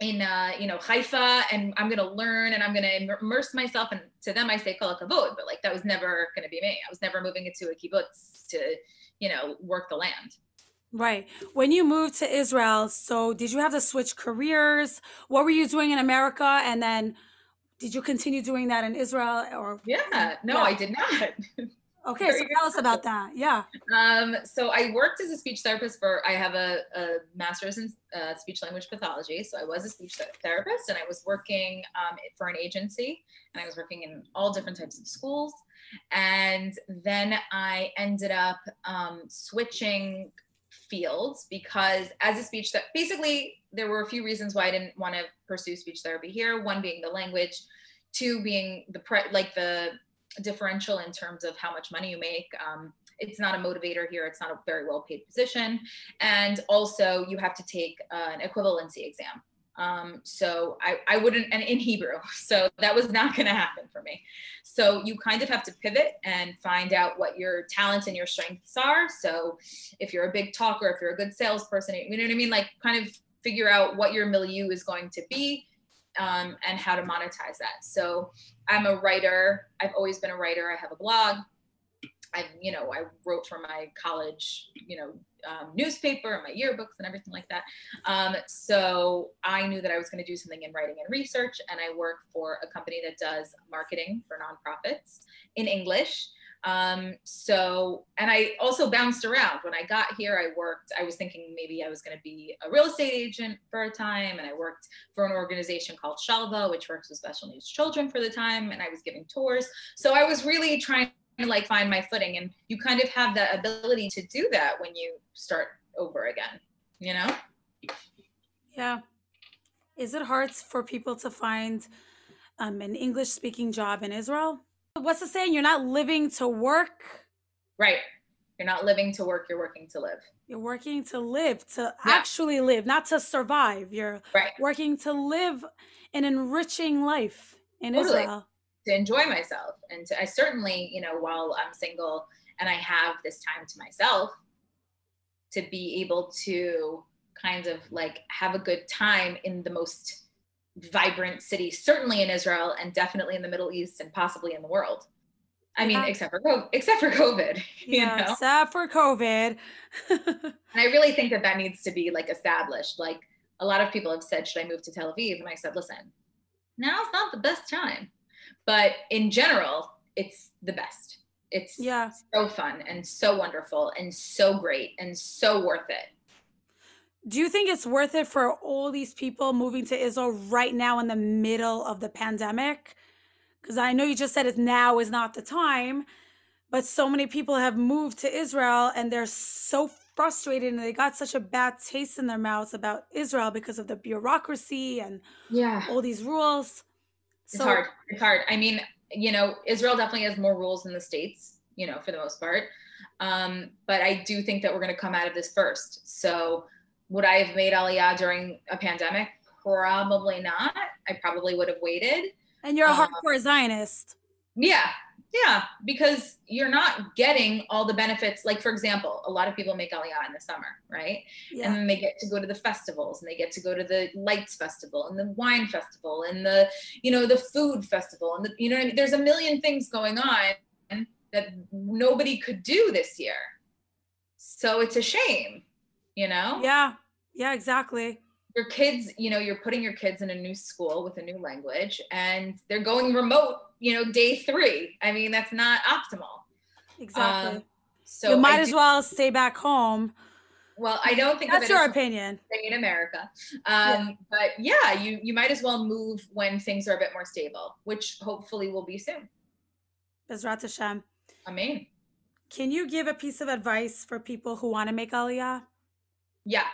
in uh, you know, Haifa, and I'm going to learn and I'm going to immerse myself. And to them, I say, kol hakavod, but like, that was never going to be me. I was never moving into a kibbutz to, you know, work the land. Right. When you moved to Israel, so did you have to switch careers? What were you doing in America? And then did you continue doing that in Israel? Or yeah, no, yeah. I did not. Okay, so tell us about that. Yeah. Um, so I worked as a speech therapist for, I have a, a master's in uh, speech language pathology. So I was a speech therapist, and I was working um, for an agency, and I was working in all different types of schools. And then I ended up um, switching fields, because as a speech that basically there were a few reasons why I didn't want to pursue speech therapy here. One being the language, two being the pre- like the differential in terms of how much money you make. Um, it's not a motivator here. It's not a very well paid position. And also you have to take uh, an equivalency exam Um, so I, I wouldn't, and in Hebrew, so that was not going to happen for me. So you kind of have to pivot and find out what your talents and your strengths are. So if you're a big talker, if you're a good salesperson, you know what I mean? Like kind of figure out what your milieu is going to be, um, and how to monetize that. So I'm a writer. I've always been a writer. I have a blog. I, you know, I wrote for my college, you know, um, newspaper and my yearbooks and everything like that. Um, so I knew that I was going to do something in writing and research. And I work for a company that does marketing for nonprofits in English. Um, so, and I also bounced around. When I got here, I worked, I was thinking maybe I was going to be a real estate agent for a time. And I worked for an organization called Shalva, which works with special needs children for the time. And I was giving tours. So I was really trying to like find my footing, and you kind of have that ability to do that when you start over again, you know? Yeah. Is it hard for people to find um, an English speaking job in Israel? What's the saying? You're not living to work. Right. You're not living to work. You're working to live. You're working to live, to yeah. actually live, not to survive. You're right. working to live an enriching life in totally. Israel. To enjoy myself. And to, I certainly, you know, while I'm single and I have this time to myself, to be able to kind of like have a good time in the most vibrant city, certainly in Israel and definitely in the Middle East and possibly in the world. I mean, yeah. except for, except for COVID, you yeah, know? Except for COVID. And I really think that that needs to be like established. Like a lot of people have said, should I move to Tel Aviv? And I said, listen, now's not the best time. But in general, it's the best. It's yeah. so fun and so wonderful and so great and so worth it. Do you think it's worth it for all these people moving to Israel right now in the middle of the pandemic? Because I know you just said it now is not the time, but so many people have moved to Israel and they're so frustrated and they got such a bad taste in their mouths about Israel because of the bureaucracy and yeah. all these rules. It's so hard. It's hard. I mean, you know, Israel definitely has more rules than the States, you know, for the most part. Um, but I do think that we're going to come out of this first. So would I have made Aliyah during a pandemic? Probably not. I probably would have waited. And you're a um, hardcore Zionist. Yeah. Yeah. Because you're not getting all the benefits. Like, for example, a lot of people make Aliyah in the summer, right? Yeah. And then they get to go to the festivals and they get to go to the lights festival and the wine festival and the, you know, the food festival. And the, you know what I mean? There's a million things going on that nobody could do this year. So it's a shame, you know? Yeah. Yeah, exactly. Your kids, you know, you're putting your kids in a new school with a new language and they're going remote, you know, day three. I mean, that's not optimal. Exactly. Um, so you might I as do, well stay back home. Well, I don't think that's that your opinion in America. Um, yeah. But yeah, you, you might as well move when things are a bit more stable, which hopefully will be soon. Bezrat Hashem. Amen. Can you give a piece of advice for people who want to make Aliyah? Yeah.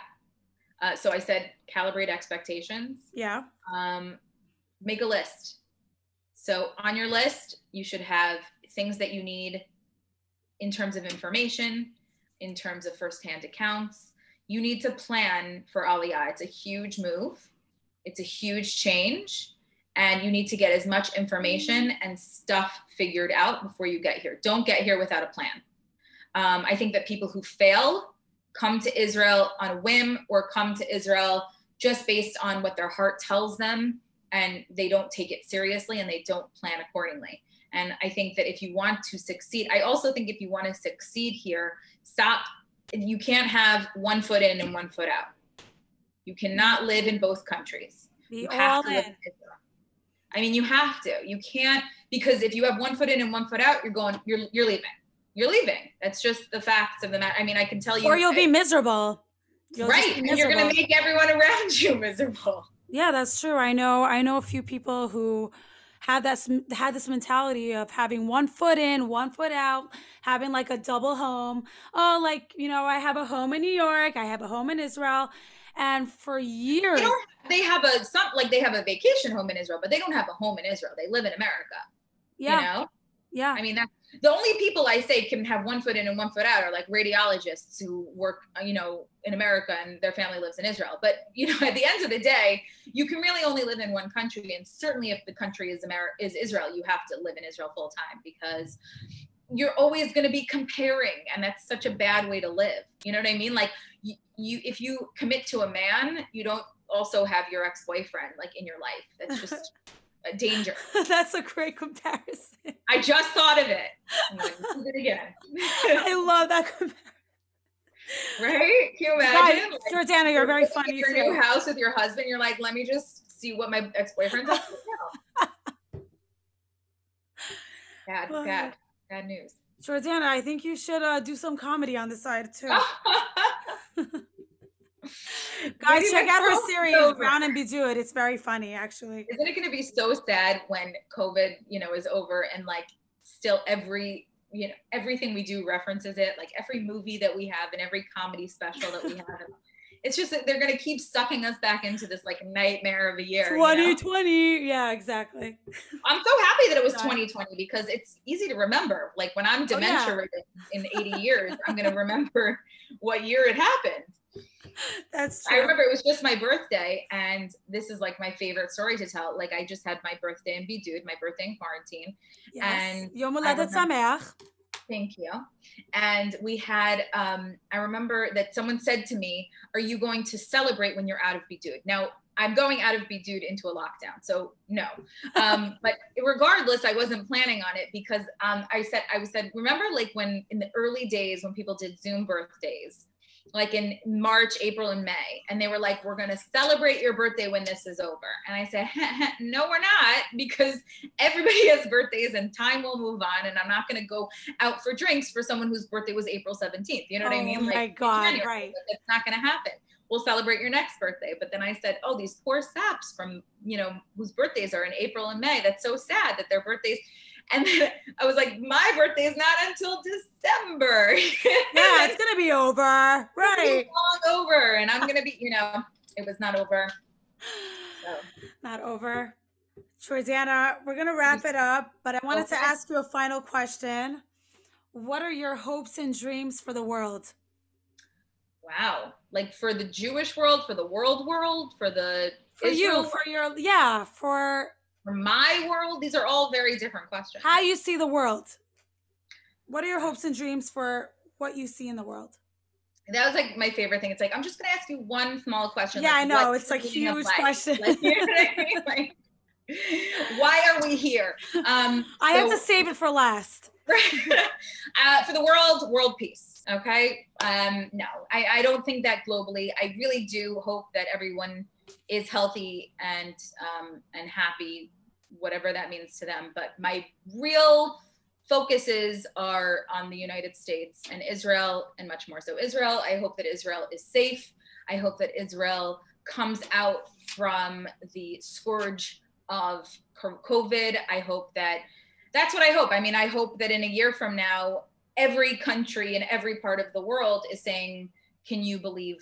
Uh, so I said, calibrate expectations. Yeah. Um, make a list. So on your list, you should have things that you need in terms of information, in terms of firsthand accounts. You need to plan for Aliyah. It's a huge move. It's a huge change. And you need to get as much information and stuff figured out before you get here. Don't get here without a plan. Um, I think that people who fail come to Israel on a whim or come to Israel just based on what their heart tells them, and they don't take it seriously and they don't plan accordingly. And I think that if you want to succeed, I also think if you want to succeed here, stop. You can't have one foot in and one foot out. You cannot live in both countries. Be all in. I mean, you have to, you can't, because if you have one foot in and one foot out, you're going, you're, you're leaving. You're leaving. That's just the facts of the matter. I mean, I can tell you. Or you'll I, be miserable. You'll right. Be miserable. And you're going to make everyone around you miserable. Yeah, that's true. I know. I know a few people who had that had this mentality of having one foot in, one foot out, having like a double home. Oh, like, you know, I have a home in New York. I have a home in Israel. And for years. They, don't, they have a some, like they have a vacation home in Israel, but they don't have a home in Israel. They live in America. Yeah. You know? Yeah. I mean, that's the only people I say can have one foot in and one foot out are like radiologists who work, you know, in America and their family lives in Israel. But, you know, at the end of the day, you can really only live in one country. And certainly if the country is Amer- is Israel, you have to live in Israel full time, because you're always going to be comparing. And that's such a bad way to live. You know what I mean? Like you, you if you commit to a man, you don't also have your ex-boyfriend like in your life. That's just a danger. That's a great comparison. I just thought of it. I'm like, do it again. I love that comparison. Right? Can you imagine? Right. Like, Jordana, you're, you're very funny. Your new house with your husband, you're like, let me just see what my ex-boyfriend's up to now. Bad, well, bad, bad news. Jordana, I think you should uh, do some comedy on the side too. Guys, maybe check out her series over. Brown and Bedud. It's very funny, actually. Isn't it going to be so sad when COVID, you know, is over and like still every, you know, everything we do references it, like every movie that we have and every comedy special that we have. It's just that they're going to keep sucking us back into this like nightmare of a year. twenty twenty. You know? Yeah, exactly. I'm so happy that it was twenty twenty because it's easy to remember. Like when I'm dementia ridden oh, yeah. in eighty years, I'm going to remember what year it happened. That's true. I remember it was just my birthday, and this is like my favorite story to tell. Like I just had my birthday in Bidud, my birthday in quarantine. Yes. And Yom Haladet Sameach. Thank you. And we had, um, I remember that someone said to me, are you going to celebrate when you're out of Bidud? Now, I'm going out of Bidud into a lockdown, so no. Um, but regardless, I wasn't planning on it because um, I said, I said, remember like when in the early days when people did Zoom birthdays, like in March, April, and May. And they were like, we're going to celebrate your birthday when this is over. And I said, no, we're not, because everybody has birthdays and time will move on. And I'm not going to go out for drinks for someone whose birthday was April seventeenth. You know what oh I mean? Oh my like, God, January, right. That's not going to happen. We'll celebrate your next birthday. But then I said, oh, these poor saps from, you know, whose birthdays are in April and May. That's so sad that their birthdays. And then I was like, my birthday is not until December. Yeah, it's going to be over. Right. It's long over. And I'm going to be, you know, it was not over. So. Not over. Jordana, we're going to wrap it up. But I wanted okay. to ask you a final question. What are your hopes and dreams for the world? Wow. Like for the Jewish world, for the world world, for the For Israel you, world? for your, yeah, for... For my world, these are all very different questions. How you see the world. What are your hopes and dreams for what you see in the world? That was like my favorite thing. It's like, I'm just going to ask you one small question. Yeah, like, I know. It's like a huge question. Like, you know what I mean? Like, why are we here? Um, I so, have to save it for last. uh, for the world, world peace. Okay. Um, no, I, I don't think that globally. I really do hope that everyone is healthy and um, and happy, whatever that means to them. But my real focuses are on the United States and Israel, and much more so Israel. I hope that Israel is safe. I hope that Israel comes out from the scourge of COVID. I hope that, that's what I hope. I mean, I hope that in a year from now, every country in every part of the world is saying, can you believe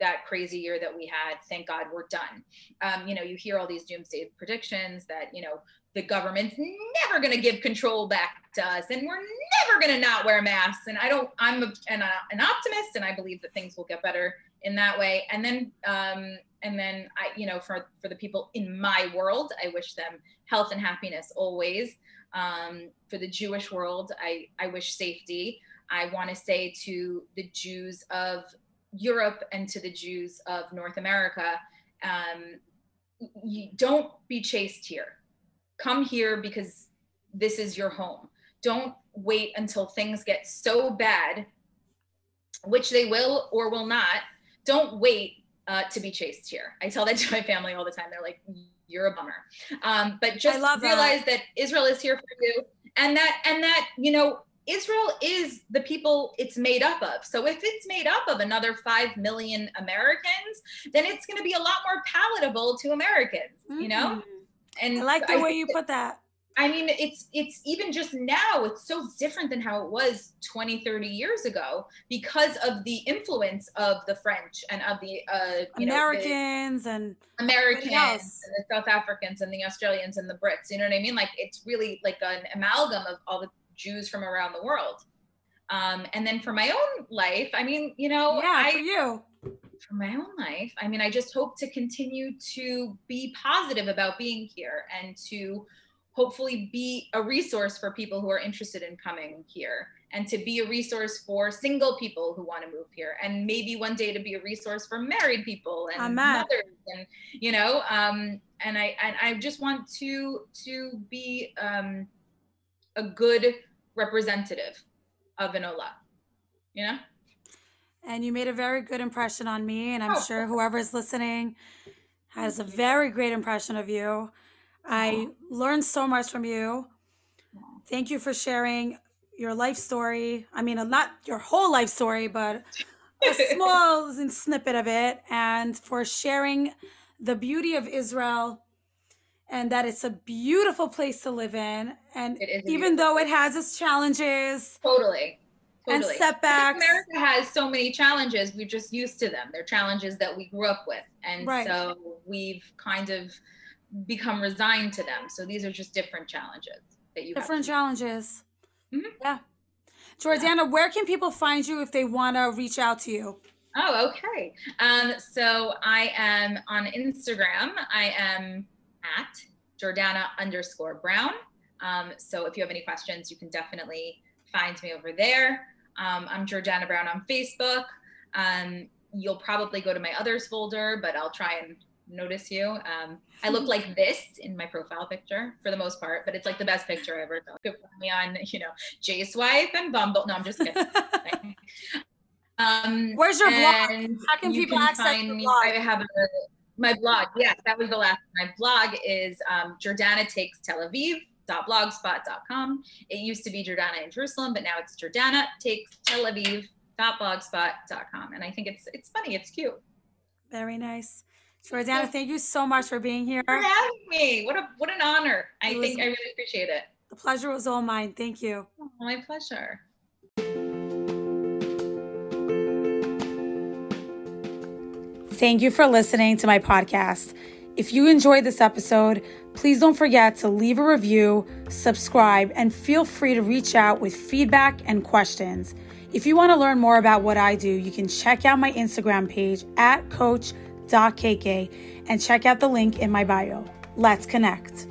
that crazy year that we had? Thank God we're done. Um, you know, you hear all these doomsday predictions that, you know, the government's never going to give control back to us, and we're never going to not wear masks. And I don't, I'm a, an, uh, an optimist, and I believe that things will get better in that way. And then, um, and then I, you know, for, for the people in my world, I wish them health and happiness always. Um, for the Jewish world, I, I wish safety. I want to say to the Jews of Europe and to the Jews of North America, um, you don't be chased here. Come here because this is your home. Don't wait until things get so bad, which they will or will not. Don't wait uh, to be chased here. I tell that to my family all the time. They're like, you're a bummer. Um, but just realize that. that Israel is here for you, and that, and that, you know, Israel is the people it's made up of. So if it's made up of another five million Americans, then it's going to be a lot more palatable to Americans, mm-hmm. you know? And I like the I way you put that. I mean, it's it's even just now, it's so different than how it was twenty, thirty years ago because of the influence of the French and of the uh, you Americans know, the and Americans and the South Africans and the Australians and the Brits. You know what I mean? Like, it's really like an amalgam of all the Jews from around the world. Um, and then for my own life, I mean, you know, yeah, I, for you. For my own life, I mean, I just hope to continue to be positive about being here and to hopefully be a resource for people who are interested in coming here, and to be a resource for single people who want to move here, and maybe one day to be a resource for married people and Amen. mothers, and you know, um, and I and I just want to to be um, a good representative of an Olah, you know. And you made a very good impression on me, and I'm oh. sure whoever's listening has a very great impression of you. I learned so much from you. Thank you for sharing your life story. I mean, not your whole life story, but a small snippet of it, and for sharing the beauty of Israel and that it's a beautiful place to live in. And even though it has its challenges. Totally. Totally. And setbacks. America has so many challenges. We're just used to them. They're challenges that we grew up with. And right. so we've kind of become resigned to them. So these are just different challenges that you different have challenges. Mm-hmm. Yeah. Jordana, yeah. where can people find you if they want to reach out to you? Oh, okay. Um, so I am on Instagram. I am at Jordana underscore Brown. Um, so if you have any questions, you can definitely find me over there. Um, I'm Jordana Brown on Facebook. Um, you'll probably go to my others folder, but I'll try and notice you. Um, I look like this in my profile picture for the most part, but it's like the best picture ever. So you could put me on, you know, JSwipe and Bumble. No, I'm just kidding. um, Where's your blog? How can people can access find your me? Blog? I have a, my blog. Yes, that was the last. My blog is um, jordana takes tel aviv dot blogspot dot com. It used to be Jordana in Jerusalem, but now it's jordana takes tel aviv dot blogspot dot com. And I think it's it's funny. It's cute. Very nice. Jordana, thank you so much for being here. For having me. What a what an honor. It I was, think I really appreciate it. The pleasure was all mine. Thank you. Oh, my pleasure. Thank you for listening to my podcast. If you enjoyed this episode, please don't forget to leave a review, subscribe, and feel free to reach out with feedback and questions. If you want to learn more about what I do, you can check out my Instagram page at coach dot k k and check out the link in my bio. Let's connect.